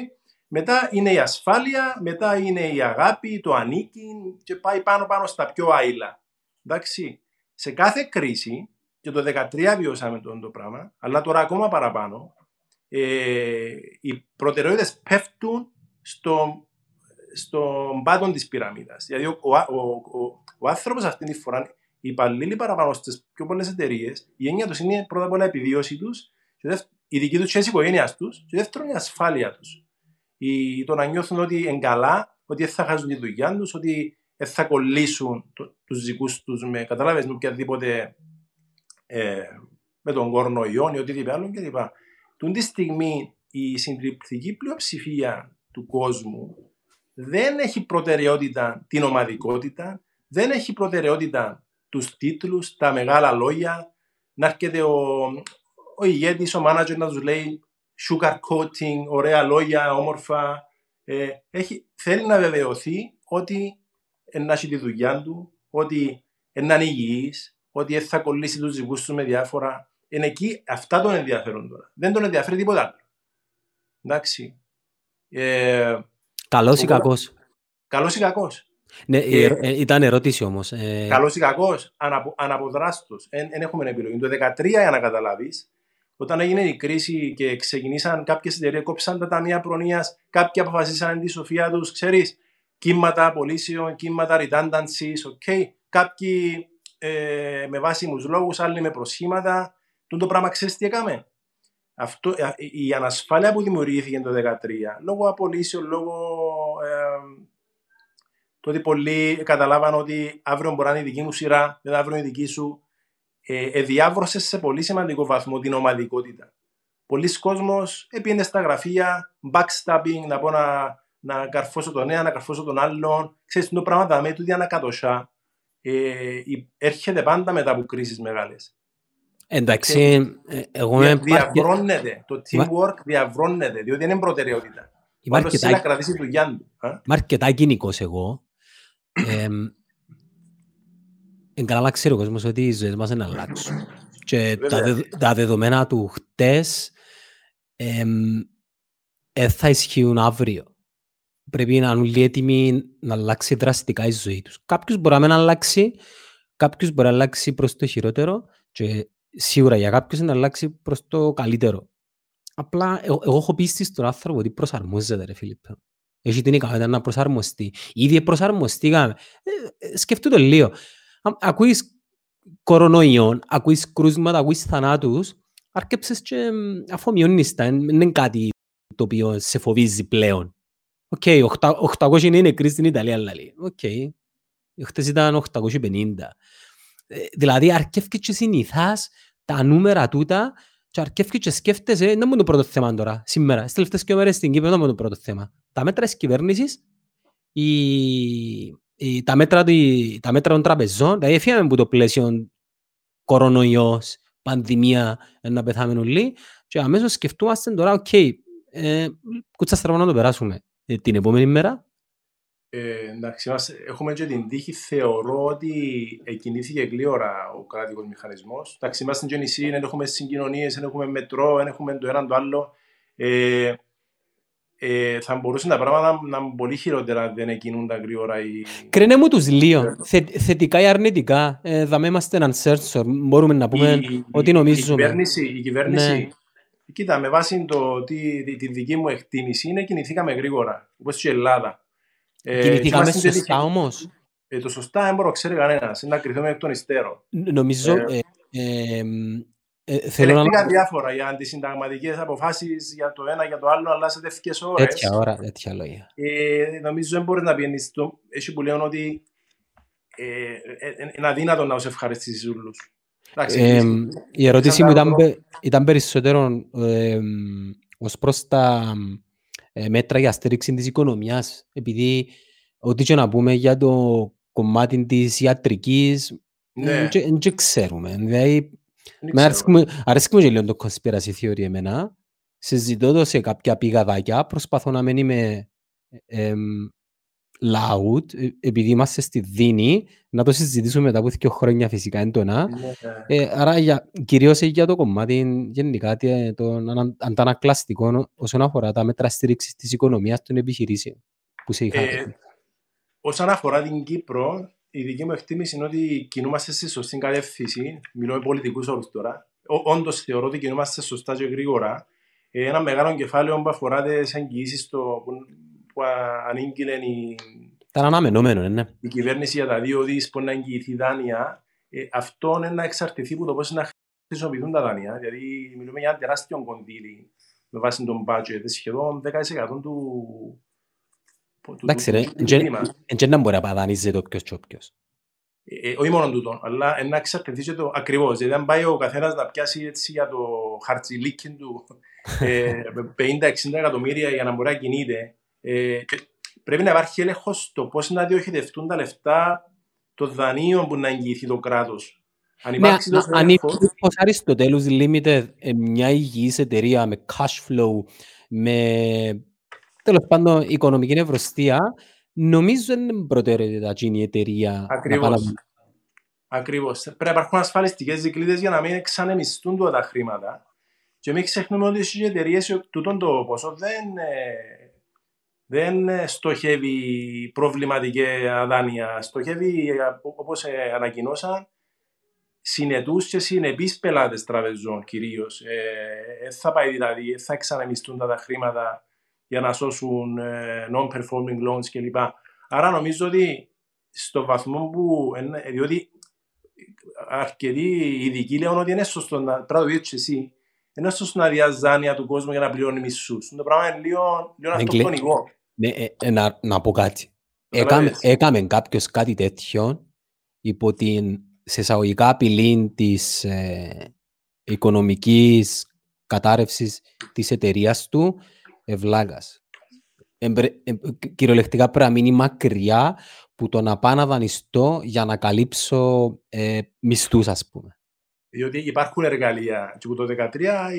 Μετά είναι η ασφάλεια, μετά είναι η αγάπη, το ανήκει και πάει πάνω-πάνω στα πιο άειλα. Εντάξει, σε κάθε κρίση, και το 2013 βιώσαμε το πράγμα, αλλά τώρα ακόμα παραπάνω, οι προτεραιότητες πέφτουν στον πάτον της πυραμίδας. Δηλαδή ο άνθρωπος αυτή τη φορά, οι υπαλλήλοι παραπάνω στις πιο πολλές εταιρείες, η έννοια τους είναι πρώτα απ' όλα η επιβίωση τους, η δική τους και της οικογένειας τους, και δεύτερον η ασφάλεια τους. Το να νιώθουν ότι είναι καλά, ότι θα χάσουν τη δουλειά τους, ότι θα κολλήσουν τους δικούς τους με καταλάβες με οποιαδήποτε με τον κορονοϊόν ή οτιδήποτε άλλο κλπ. Τον τη στιγμή η συντριπτική πλειοψηφία του κόσμου δεν έχει προτεραιότητα την ομαδικότητα, δεν έχει προτεραιότητα τους τίτλους, τα μεγάλα λόγια, να έρχεται ο ηγέτης, ο μάνατζερ να τους λέει sugar coating, ωραία λόγια, όμορφα. Θέλει να βεβαιωθεί ότι να έχει τη δουλειά του, ότι να είναι υγιής, ότι θα κολλήσει τους δικούς του με διάφορα. Είναι εκεί, αυτά τον ενδιαφέρουν τώρα. Δεν τον ενδιαφέρει τίποτα άλλο. Εντάξει. Καλός ή κακός? Καλός ή κακός. Ναι, ήταν ερώτηση όμως. Καλός ή κακός, αναποδράστος. Δεν έχουμε επιλογή. Το 2013, για να καταλάβεις, Όταν έγινε η κρίση και ξεκινήσαν κάποιες εταιρείες, κόψαν τα ταμεία προνοίας, κάποιοι αποφασίσαν τη σοφία τους, ξέρεις, κύματα απολύσεων, κύματα redundancies, okay. Κάποιοι με βάσιμους λόγους, άλλοι με προσχήματα. Τον το πράγμα ξέρεις τι έκαμε. Αυτό, η ανασφάλεια που δημιουργήθηκε το 2013, λόγω απολύσεων, λόγω το ότι πολλοί καταλάβαν ότι αύριο μπορεί να είναι η δική μου σειρά, δεν αύριο είναι η δική σου, εδιάβρωσε σε πολύ σημαντικό βαθμό την ομαδικότητα. Πολλοί κόσμος έπιενε στα γραφεία, backstabbing, να πω να καρφώσω τον ένα, να καρφώσω τον άλλον. Ξέρεις, το πράγμα τα μέτου, τη ανακατοσιά, έρχεται πάντα μετά από κρίσεις μεγάλες. Εντάξει, εγώ με διαβρώνεται, το teamwork διαβρώνεται, διότι είναι προτεραιότητα. Πάντως εσύ να κρατήσει του Γιάννου. Είμαι αρκετά κοινικός εγώ. Καλά να ξέρει ο κόσμος ότι οι ζωές μας είναι αλλάξουν. Και τα δεδομένα του χτες θα ισχύουν αύριο. Πρέπει να είναι όλοι έτοιμοι να αλλάξει δραστικά η ζωή τους. Κάποιος μπορεί να αλλάξει, κάποιος μπορεί να αλλάξει προς το χειρότερο και σίγουρα για κάποιους να αλλάξει προς το καλύτερο. Απλά εγώ έχω πίστη στον άνθρωπο ότι προσαρμόζεται, ρε Φίλιππε. Έχει την ικανότητα να προσαρμοστεί. Ήδη προσαρμοστήκαν. Σκεφτούν το λίγο. Ακούεις κορονοϊόν, ακούεις κρούσματα, ακούεις θανάτους, αρκέψες και αφομοιώνεις τα. Δεν είναι κάτι το οποίο σε φοβίζει πλέον. Οκ, 800 είναι νεκροί στην Ιταλία, αλλά λέει. Οκ, χτες ήταν 850. Δηλαδή, αρκεύκε και συνηθάς τα νούμερα τούτα και αρκεύκε και σκέφτεσαι, δεν είναι το πρώτο θέμα τώρα, σήμερα. Στις τελευταίες και μέρες στην Κύπρο, δεν είναι το πρώτο θέμα. Τα μέτρα της κυβέρνησης, τα μέτρα των τραπεζών, δηλαδή έφυγαμε από το πλαίσιο κορονοϊός, πανδημία, να πεθάμε όλοι και αμέσως σκεφτούμαστε τώρα, οκ, κούτσα στραβά να το περάσουμε την επόμενη μέρα. Εντάξει, έχουμε και την τύχη, θεωρώ ότι κινήθηκε γλύωρα ο κρατικός μηχανισμός. Εντάξει, είμαστε και νησί, δεν έχουμε συγκοινωνίες, δεν έχουμε μετρό, δεν έχουμε το έναν το άλλο. Θα μπορούσαν τα πράγματα να είναι πολύ χειρότερα, δεν εκείνουν τα γρήγορα. Κρίνε μου τους λίγο, θετικά ή αρνητικά. Δαμέ είμαστε έναν σέρτσορ, μπορούμε να πούμε ό,τι νομίζουμε. Η κυβέρνηση ναι. Κοίτα, με βάση τη δική μου εκτίμηση, είναι κινηθήκαμε γρήγορα, όπως και η Ελλάδα. Κινηθήκαμε σωστά όμως. Το σωστά δεν μπορώ, ξέρει κανένας, είναι να κρυθούμε εκ των υστέρων. Νομίζω... Ελεκτικά διάφορα για αντισυνταγματικές αποφάσεις για το ένα, για το άλλο, αλλά σε τέτοιες ώρες. Τέτοια ώρα, τέτοια λόγια. Νομίζω δεν μπορείς να πιένεις το... Έχει που λέω ότι είναι αδύνατο να τους ευχαριστήσεις όλους. Η ερώτηση μου ήταν περισσότερο ως προς τα μέτρα για στήριξη της οικονομίας. Επειδή ό,τι και να πούμε για το κομμάτι της ιατρικής, δεν ξέρουμε. Δηλαδή... Αρέσκει μου και λίγο το conspiracy theory εμένα. Συζητώ το σε κάποια πηγαδάκια. Προσπαθώ να μην είμαι loud, επειδή είμαστε στη Δίνη. Να το συζητήσουμε μετά από 2 χρόνια φυσικά έντονα. Άρα κυρίως για το κομμάτι γενικά των αντανακλαστικών όσον αφορά τα μέτρα στήριξης της οικονομίας των επιχειρήσεων που σε είχατε. Όσον αφορά την Κύπρο, η δική μου εκτίμηση είναι ότι κινούμαστε στη σωστή κατεύθυνση. Μιλώ με πολιτικούς όρους τώρα. Όντως θεωρώ ότι κινούμαστε σωστά και γρήγορα. Ένα μεγάλο κεφάλαιο που αφορά τις εγγυήσεις που ανήγγειλε η κυβέρνηση για τα 2 δις που να εγγυηθεί δάνεια. Αυτό είναι να εξαρτηθεί από το πώς να χρησιμοποιηθούν τα δάνεια. Δηλαδή, μιλούμε για ένα τεράστιο κονδύλι με βάση τον budget, σχεδόν 10% του. Εντάξει ρε, δεν μπορεί να παδανίζεται όποιος και όποιος. Όχι μόνο τούτο, αλλά να εξαρτηθεί και το ακριβώς. Δηλαδή αν πάει ο καθένας να πιάσει έτσι για το χαρτζιλίκι του 50-60 εκατομμύρια για να μπορεί να κινείται, πρέπει να υπάρχει έλεγχος στο πώς να διοχετευτούν τα λεφτά των δανείων που να εγγυηθεί το κράτος. Αν υπάρξει το έλεγχος... Πώς Αριστοτέλους Limited, μια υγιής εταιρεία με cash flow, με... Τέλος πάντων, η οικονομική ευρωστία νομίζω είναι προτεραιότητα η εταιρεία. Ακριβώς. Πρέπει να υπάρχουν ασφαλιστικές δικλείδες για να μην ξανεμισθούν τα χρήματα. Και μην ξεχνούμε ότι οι εταιρείες τούτον το ποσό δεν στοχεύει προβληματικά δάνεια. Στοχεύει, όπως ανακοινώσαν, συνετούς και συνεπείς πελάτες τραπεζών κυρίως. Θα πάει δηλαδή, θα ξαναμισθούν τα χρήματα για να σώσουν non-performing loans κλπ. Άρα νομίζω ότι στο βαθμό που, διότι αρκετοί ειδικοί λένε ότι είναι σωστό να πράγματι εσύ, είναι σωστό να διαζάνια του κόσμου για να πληρώνει μισούς. Το πράγμα είναι λίγο αυτοκτονικό. Να πω κάτι. Έκαμε κάποιος κάτι τέτοιο υπό την σε εισαγωγικά απειλή της οικονομικής κατάρρευσης της εταιρείας του, ευλάγας. Κυριολεκτικά πρέπει να μείνει μακριά που το να πάω να δανειστώ για να καλύψω μισθούς, ας πούμε. Διότι υπάρχουν εργαλεία. Και από το 2013,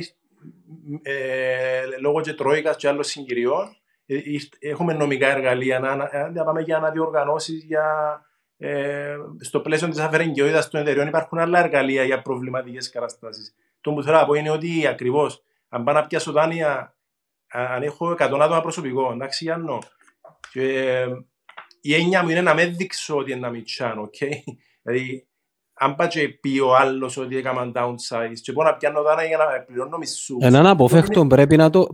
λόγω και τρόικας και άλλων συγκυριών, έχουμε νομικά εργαλεία να πάμε για αναδιοργανώσεις, για... στο πλαίσιο της αφαιρεγγιότητας των εταιρεών υπάρχουν άλλα εργαλεία για προβληματικές καταστάσεις. Το που θέλω να πω είναι ότι ακριβώς αν πάω να πιάσω δάνεια, αν έχω 100 άτομα προσωπικό, εντάξει, Γιάννο, η έννοια μου είναι να με δείξω ότι είναι να μην τσάνω, okay? Δηλαδή, αν πάω και πει ο άλλος ότι έκαναν downsize και μπορώ να πιάνω δάνεια για να πληρώνω μισούς. Έναν αποφεύκτον πρέπει να το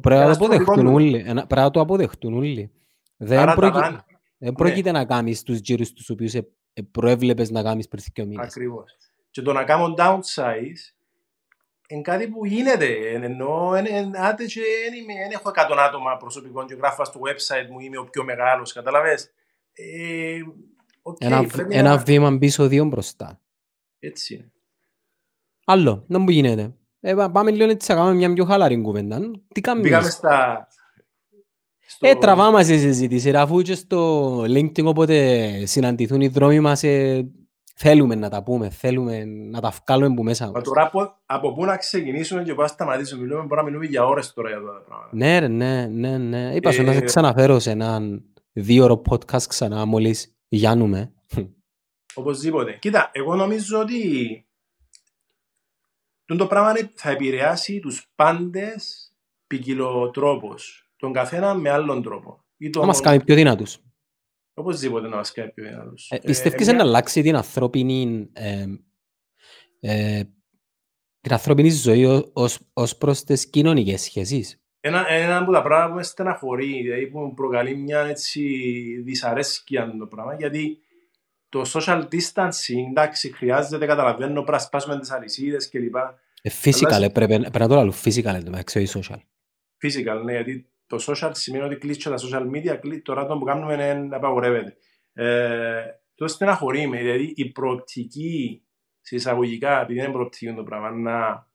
αποδεχτούν όλοι. Δεν πρόκειται να κάνεις τους γύρους τους οποίους προέβλεπες να κάνεις πριν και ο μήνες. Ακριβώς. Και το να κάνω downsize είναι κάτι που γίνεται. Ενώ άντε και δεν έχω 100 άτομα προσωπικών και γράφω στο website μου είμαι ο πιο μεγάλος, καταλαβες. Ένα βήμα πίσω, δύο μπροστά. Έτσι είναι. Άλλο, να μου γίνεται. Πάμε λίγο έτσι, θα κάνουμε μια πιο χαλαρή κουβέντα. Τι κάνουμε στα... τραβάμε στη συζήτηση, αφού και στο LinkedIn όποτε συναντηθούν οι δρόμοι μας, θέλουμε να τα πούμε, θέλουμε να τα βγάλουμε από μέσα μας. Τώρα από πού να ξεκινήσουμε και πώς θα σταματήσουμε, μπορούμε να μιλούμε για ώρες τώρα για τα πράγματα. Ναι. Είπα σου να σε ξαναφέρω σε έναν 2ωρο podcast ξανά μόλις γιάννουμε. Οπωσδήποτε. Κοίτα, εγώ νομίζω ότι το πράγμα θα επηρεάσει τους πάντες ποικιλοτρόπως. Τον καθένα με άλλον τρόπο. Να μας κάνει πιο δυνατούς. Οπωσδήποτε να μας κάνει πιο δυνατούς. Πιστεύεις να αλλάξει την ανθρώπινη, την ανθρώπινη ζωή ως προς τις κοινωνικές σχέσεις? Ένα από τα πράγματα που με στεναχωρεί, δηλαδή που προκαλεί μια έτσι δυσαρέσκεια το πράγμα, γιατί το social distancing, εντάξει, χρειάζεται, καταλαβαίνω, πρέπει να σπάσουμε τις αλυσίδες κλπ. Φυσικά, πρέπει να το λέω, φυσικά, social. Φυσικά, ναι, γιατί το social σημαίνει ότι κλείσει και τα social media, τώρα το που κάνουμε είναι απαγορεύεται. Το στεναχωρεί με, δηλαδή η προοπτική, σε εισαγωγικά, επειδή είναι προοπτική το πράγμα,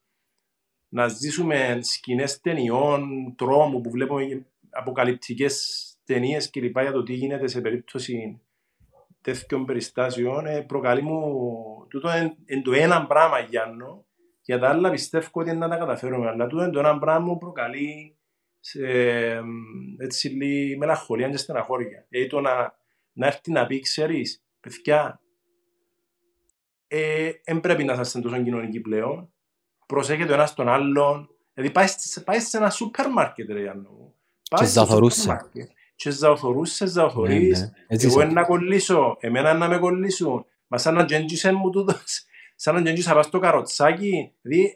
να ζήσουμε σκηνές ταινιών, τρόμου που βλέπουμε αποκαλυπτικές ταινίες κλπ. Για το τι γίνεται σε περίπτωση τέτοιων περιστάσεων, προκαλεί μου. Τούτο είναι το ένα πράγμα, Γιάννο. Για τα άλλα πιστεύω ότι είναι να τα καταφέρουμε, αλλά τούτο είναι το ένα πράγμα που προκαλεί έτσι λίγο μελαγχολία και στεναχώρια. Δηλαδή το να έρθει να πει, ξέρεις, παιδιά, δεν πρέπει να σας είναι τόσο κοινωνικοί πλέον, προσέχετε ο ένας τον άλλον, δηλαδή πάει σε ένα σούπερ μάρκετ, ρε Ιάννο. Και ζαοθορούσε. Και ζαοθορείς, εγώ να κολλήσω, εμένα να με κολλήσουν, μα σαν να γέντζησεν μου τούτος. Σαν να γεντζείς θα πας στο καροτσάκι, δηλαδή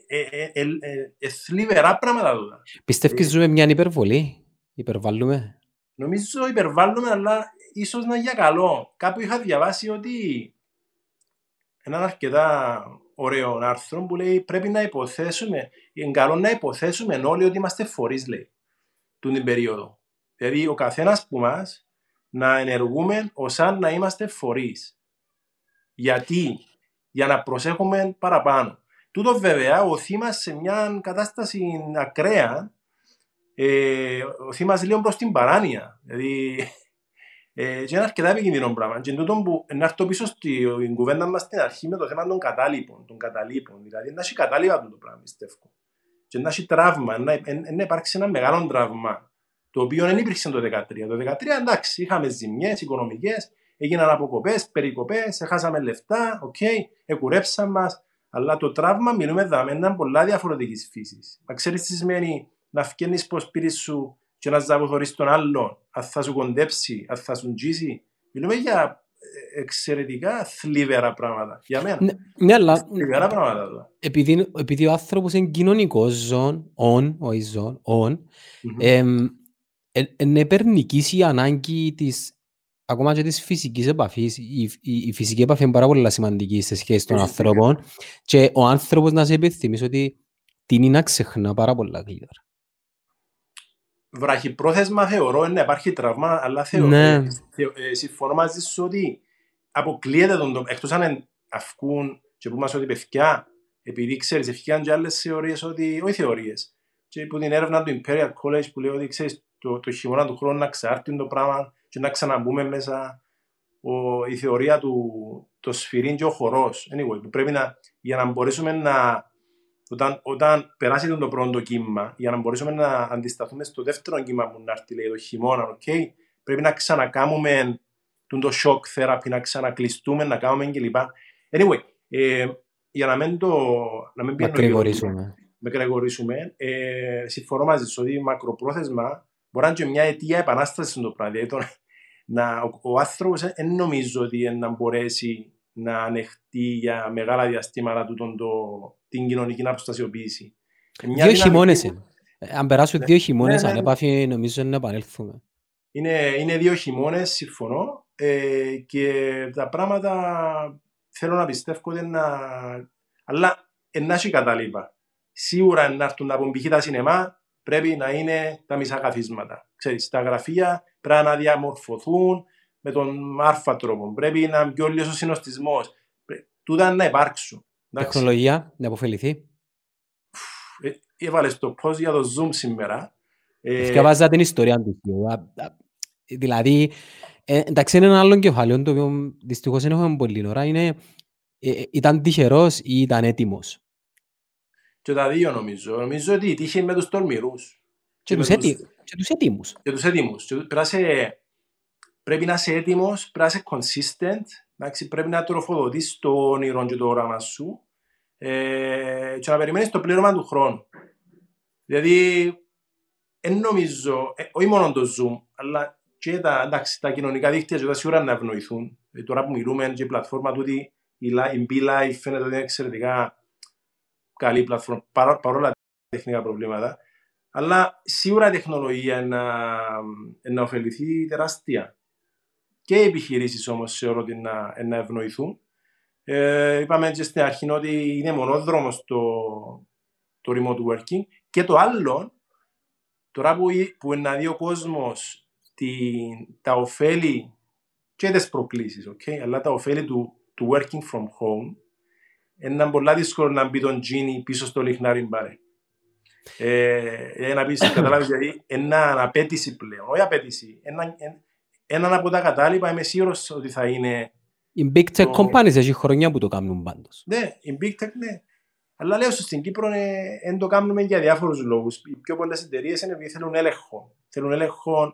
θλιβερά πράγματα εδώ. Πιστεύεις ζούμε μια υπερβολή, υπερβάλλουμε? Νομίζω υπερβάλλουμε, αλλά ίσως να είναι για καλό. Κάπου είχα διαβάσει ότι έναν αρκετά ωραίο άρθρο που λέει πρέπει να υποθέσουμε, είναι καλό να υποθέσουμε όλοι ότι είμαστε φορείς, λέει, την περίοδο. Δηλαδή ο καθένας που μας να ενεργούμε ως αν να είμαστε φορείς. Γιατί... για να προσέχουμε παραπάνω. Τούτο βέβαια οθεί μας σε μια κατάσταση ακραία, οθεί μας λίγο προς την παράνοια. Δηλαδή, και είναι αρκετά επικίνδυνο πράγμα. Και τούτο που να έρθω πίσω στην κουβέντα μας στην αρχή με το θέμα των καταλήπων. Δηλαδή, να έχει κατάλοιπα αυτό το πράγμα, πιστεύω. Και να έχει τραύμα, να υπάρξει ένα μεγάλο τραύμα, το οποίο δεν υπήρξε το 2013. Το 2013, εντάξει, είχαμε ζημιές οικονομικές, έγιναν αποκοπές, περικοπές, έχασαμε λεφτά, εκουρέψαν μας. Αλλά το τραύμα, μιλούμε εδώ, είναι πολλά διαφορετικής φύσης. Να ξέρεις τι σημαίνει να φκένεις πως πήρες σου και να ζαβοθωρείς τον άλλον, αν θα σου κοντέψει, αν θα σου ντζήσει. Μιλούμε για εξαιρετικά θλιβερά πράγματα. Για μένα. Ναι, αλλά θλιβερά πράγματα. Επειδή ο άνθρωπος είναι κοινωνικός, επερνικήσει η ανάγκη της, ακόμα και της φυσικής επαφής. Η φυσική επαφή είναι πάρα πολύ σημαντική σε σχέση των ανθρώπων και ο άνθρωπος να σε επιθυμίσει ότι την είναι να ξεχνά πάρα πολλά γλύτερα. Βραχυπρόθεσμα θεωρώ είναι να υπάρχει τραύμα, αλλά θεωρώ, ναι, συμφωνώ μαζί σου ότι αποκλείεται τον τόπο. Εκτός αν αυκούν και που μας ότι παιδιά, επειδή ξέρεις, ευκαιάν και άλλες θεωρίες, ότι, όχι θεωρίες. Και που την έρευνα του Imperial College που λέει ότι ξέρεις, το χειμώνα του χρόνου να ξεάρτουν το πράγμα και να ξαναμπούμε μέσα η θεωρία του το σφυρίν και ο χορός. Anyway, που πρέπει να, για να μπορέσουμε να... Όταν περάσει το πρώτο κύμα, για να μπορέσουμε να αντισταθούμε στο δεύτερο κύμα που να έρθει, λέει, το χειμώνα, okay, πρέπει να ξανακάμουμε το shock therapy, να ξανακλειστούμε, να κάνουμε κλπ. Anyway, για να μην μεγρηγορήσουμε, συμφωνώ μαζί σου ότι μακροπρόθεσμα μπορεί να είναι και μια αιτία επανάσταση στο πράγμα. Δηλαδή, ο άνθρωπος δεν νομίζω ότι να μπορέσει να ανεχτεί για μεγάλα διαστήματα την κοινωνική αποστασιοποίηση. Δύο χειμώνες είναι. Αν περάσουν δύο χειμώνες, αν επάφει, νομίζω να επανέλθουμε. Είναι δύο χειμώνες, συμφωνώ. Και τα πράγματα θέλω να πιστεύω ότι είναι να... Αλλά να έχει καταλήπα. Σίγουρα να έρθουν από π.χ. τα σινεμά πρέπει να είναι τα μισά καθίσματα. Ξέρεις, τα γραφεία πρέπει να διαμορφωθούν με τον άρφα τρόπο. Πρέπει να μπει όλος ο συνοστισμός. Τούτα να υπάρξουν. Τεχνολογία, να αποφεληθεί. Έβαλες το πώς για το Zoom σήμερα. Ευκαιάζα την ιστορία του. Δηλαδή, εντάξει, είναι ένα άλλο κεφάλαιο, το οποίο δυστυχώς δεν έχουμε πολύ ώρα. Ήταν τυχερός ή ήταν έτοιμος. Και τα δύο νομίζω. Νομίζω ότι τύχε με τους τολμηρούς. Και τους έτοιμους. Και τους έτοιμους. Πρέπει να είσαι έτοιμος, πρέπει να είσαι consistent. Πρέπει να τροφοδοτείς το όνειρο και το όραμα σου και να περιμένεις το πλήρωμα του χρόνου. Δηλαδή, νομίζω, όχι μόνο το Zoom, αλλά και τα κοινωνικά δίκτυα και τα σίγουρα να ευνοηθούν. Τώρα που μιλούμε και η πλατφόρμα του, η BeLive φαίνεται ότι είναι εξαιρετικά καλή πλατφόρμα, παρόλα τα τεχνικά προβλήματα. Αλλά σίγουρα η τεχνολογία να ωφεληθεί τεράστια. Και οι επιχειρήσεις όμως θεωρώ ότι να ευνοηθούν. Είπαμε και στην αρχή ότι είναι μονόδρομος το remote working. Και το άλλο, τώρα που να δει ο κόσμος τα ωφέλη και τις προκλήσεις, okay, αλλά τα ωφέλη του working from home, είναι πολύ δύσκολο να μπει τον τζίνι πίσω στο λιχνάρι μπάρε. Να πεις, καταλάβεις, δηλαδή, ένα απέτηση πλέον, όχι απέτηση, έναν από τα κατάλοιπα είμαι σίγουρος ότι θα είναι... Οι big tech companies έχει χρονιά που το κάνουν πάντως. Ναι, οι big tech, ναι. Αλλά λέω στην Κύπρο δεν το κάνουμε για διάφορους λόγους. Οι πιο πολλές εταιρείες είναι επειδή θέλουν έλεγχο. Θέλουν έλεγχο...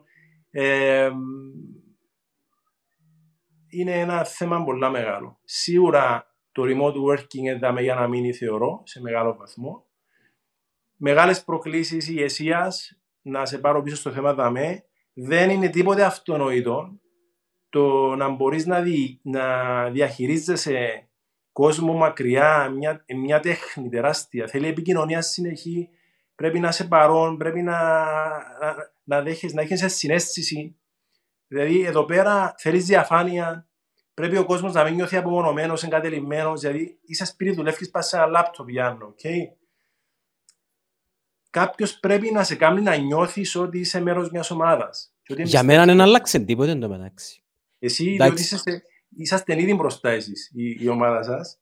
είναι ένα θέμα πολύ μεγάλο. Σίγουρα το remote working είναι για να μείνει, θεωρώ, σε μεγάλο βαθμό. Μεγάλες προκλήσεις ηγεσίας, να σε πάρω πίσω στο θέμα δαμέ. Δεν είναι τίποτε αυτονοητό το να μπορείς να διαχειρίζεσαι κόσμο μακριά, μια τέχνη τεράστια. Θέλει επικοινωνία συνεχή, πρέπει να είσαι παρόν, πρέπει να έχεις συναίσθηση. Δηλαδή εδώ πέρα θέλεις διαφάνεια, πρέπει ο κόσμος να μην νιώθει απομονωμένος, εγκατελειμμένος, δηλαδή είσαι σπίτι, δουλεύεις, πας σε ένα λάπτοπ πιάνο, okay? Κάποιος πρέπει να σε κάνει να νιώθεις ότι είσαι μέρος μιας ομάδας. Για μένα δεν αλλάξε τίποτε εν τω μεταξύ. Εσύ είσαστε ήδη μπροστά εσείς, η ομάδα σας.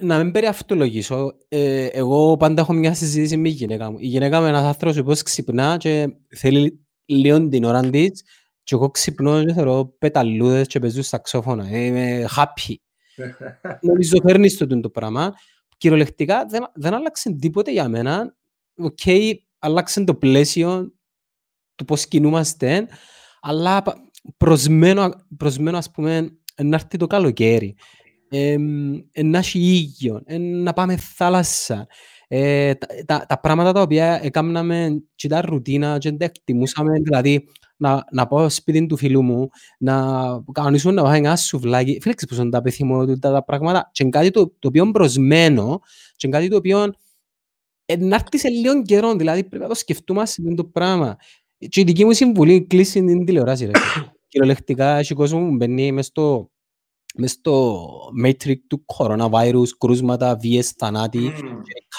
Να μην περιαυτολογήσω. Εγώ πάντα έχω μια συζήτηση με η γυναίκα μου. Η γυναίκα μου είναι ένας άνθρωπος που ξυπνά και θέλει λίγο την ώρα της και εγώ ξυπνώ και θεωρώ πεταλούδες και παίζω σαξόφωνα. Είμαι happy. Νομίζω φέρνεις το πράγμα. Κυριολεκτικά δεν άλλαξε τίποτε για μένα. Okay, άλλαξε το πλαίσιο του πώς κινούμαστε, αλλά προσμένω ας πούμε, να έρθει το καλοκαίρι, να έχει ήλιο, να πάμε θάλασσα. Τα πράγματα τα οποία έκαναμε και τα ρουτίνα και τα εκτιμούσαμε, δηλαδή να πάω σπίτι του φίλου μου, να κανονίσουν να πάω ένα σουβλάκι. Φίλε, ξέρεις πως τα επιθυμώ τα πράγματα και είναι κάτι το οποίο προσμένω και είναι κάτι το οποίο να έρθει σε λίγο καιρό, δηλαδή πρέπει να το σκεφτούμε σε το πράγμα. Και η δική μου συμβουλή κλείσει την τηλεοράση, ρε. Κυριολεκτικά, έχει κόσμο που μπαίνει μες στο matrix του coronavirus, κρούσματα, βίες, θανάτη,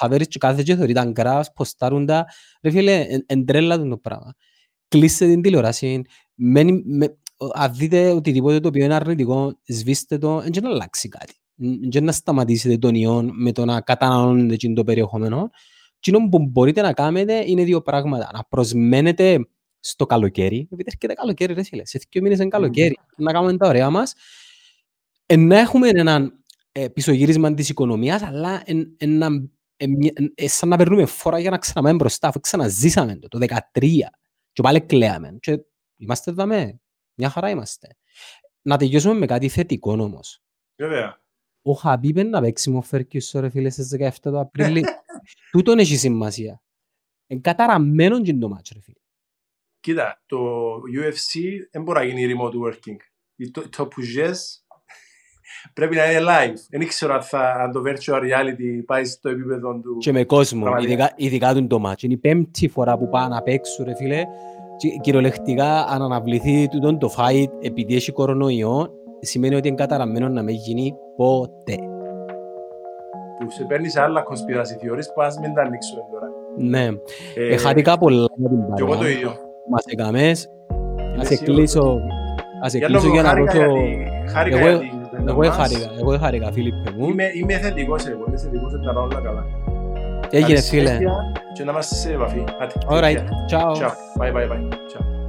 coverage και κάθε και θεωρεί τα γράφς, ποστάρουν τα, ρε φίλε, εντρέλα το πράγμα. Κλείστε την τηλεοράση, αν δείτε οτιδήποτε το οποίο είναι αρνητικό, σβήστε το, δεν αλλάξει κάτι. Δεν να σταματήσετε τον ιόν με το να καταναλώνετε το περιεχόμενο. Εκείνο που μπορείτε να κάνετε είναι δύο πράγματα. Να προσμένετε στο καλοκαίρι, επειδή έρχεται καλοκαίρι, ρε φίλε, σε 2 μήνες είναι καλοκαίρι, να κάνουμε τα ωραία μας, να έχουμε έναν πισωγύρισμα της οικονομίας, αλλά σαν να περνούμε φορά για να ξαναμένουμε μπροστά, αφού ξαναζήσαμε το 2013 και πάλι κλαίαμε. Και είμαστε εδώ με, μια χαρά είμαστε. Να τελειώσουμε με κάτι θετικό όμως. Βέβαια. Ο Χαμπίπεν να παίξει με ο Φέργκιουσον, ρε φίλε, στις 17 του Απρίλη. Τούτον έχει σημασία. Είναι καταραμένον και το μάτσο, ρε φίλε. Κοίτα, το UFC δεν μπορεί να γίνει remote working. Οι τοπουζές πρέπει να είναι live. Δεν ξέρω αν το virtual reality πάει στο επίπεδο του... Και με κόσμο, ειδικά του το μάτσο. Είναι η 5η φορά που πάω να παίξω, ρε φίλε. Κυριολεκτικά, αν αναβληθεί το fight επειδή έχει κορονοϊό, σημαίνει ότι είναι καταραμένο να μην γίνει ποτέ. Που σε παίρνεις άλλα conspiracy theories, πας μην τα ανοίξουμε τώρα. Ναι. Χάρηκα πολλά για την παρέα. Και εγώ το ίδιο. Μας έκαμες. Ας εκλείσω για να δώσω... Εγώ χάρηκα, Φίλιππε μου. Είμαι θετικός εγώ. Είμαι θετικός ότι τα πάω όλα καλά. Έγινε, φίλε. Και να είμαστε σε επαφή. All right. Ciao. Bye.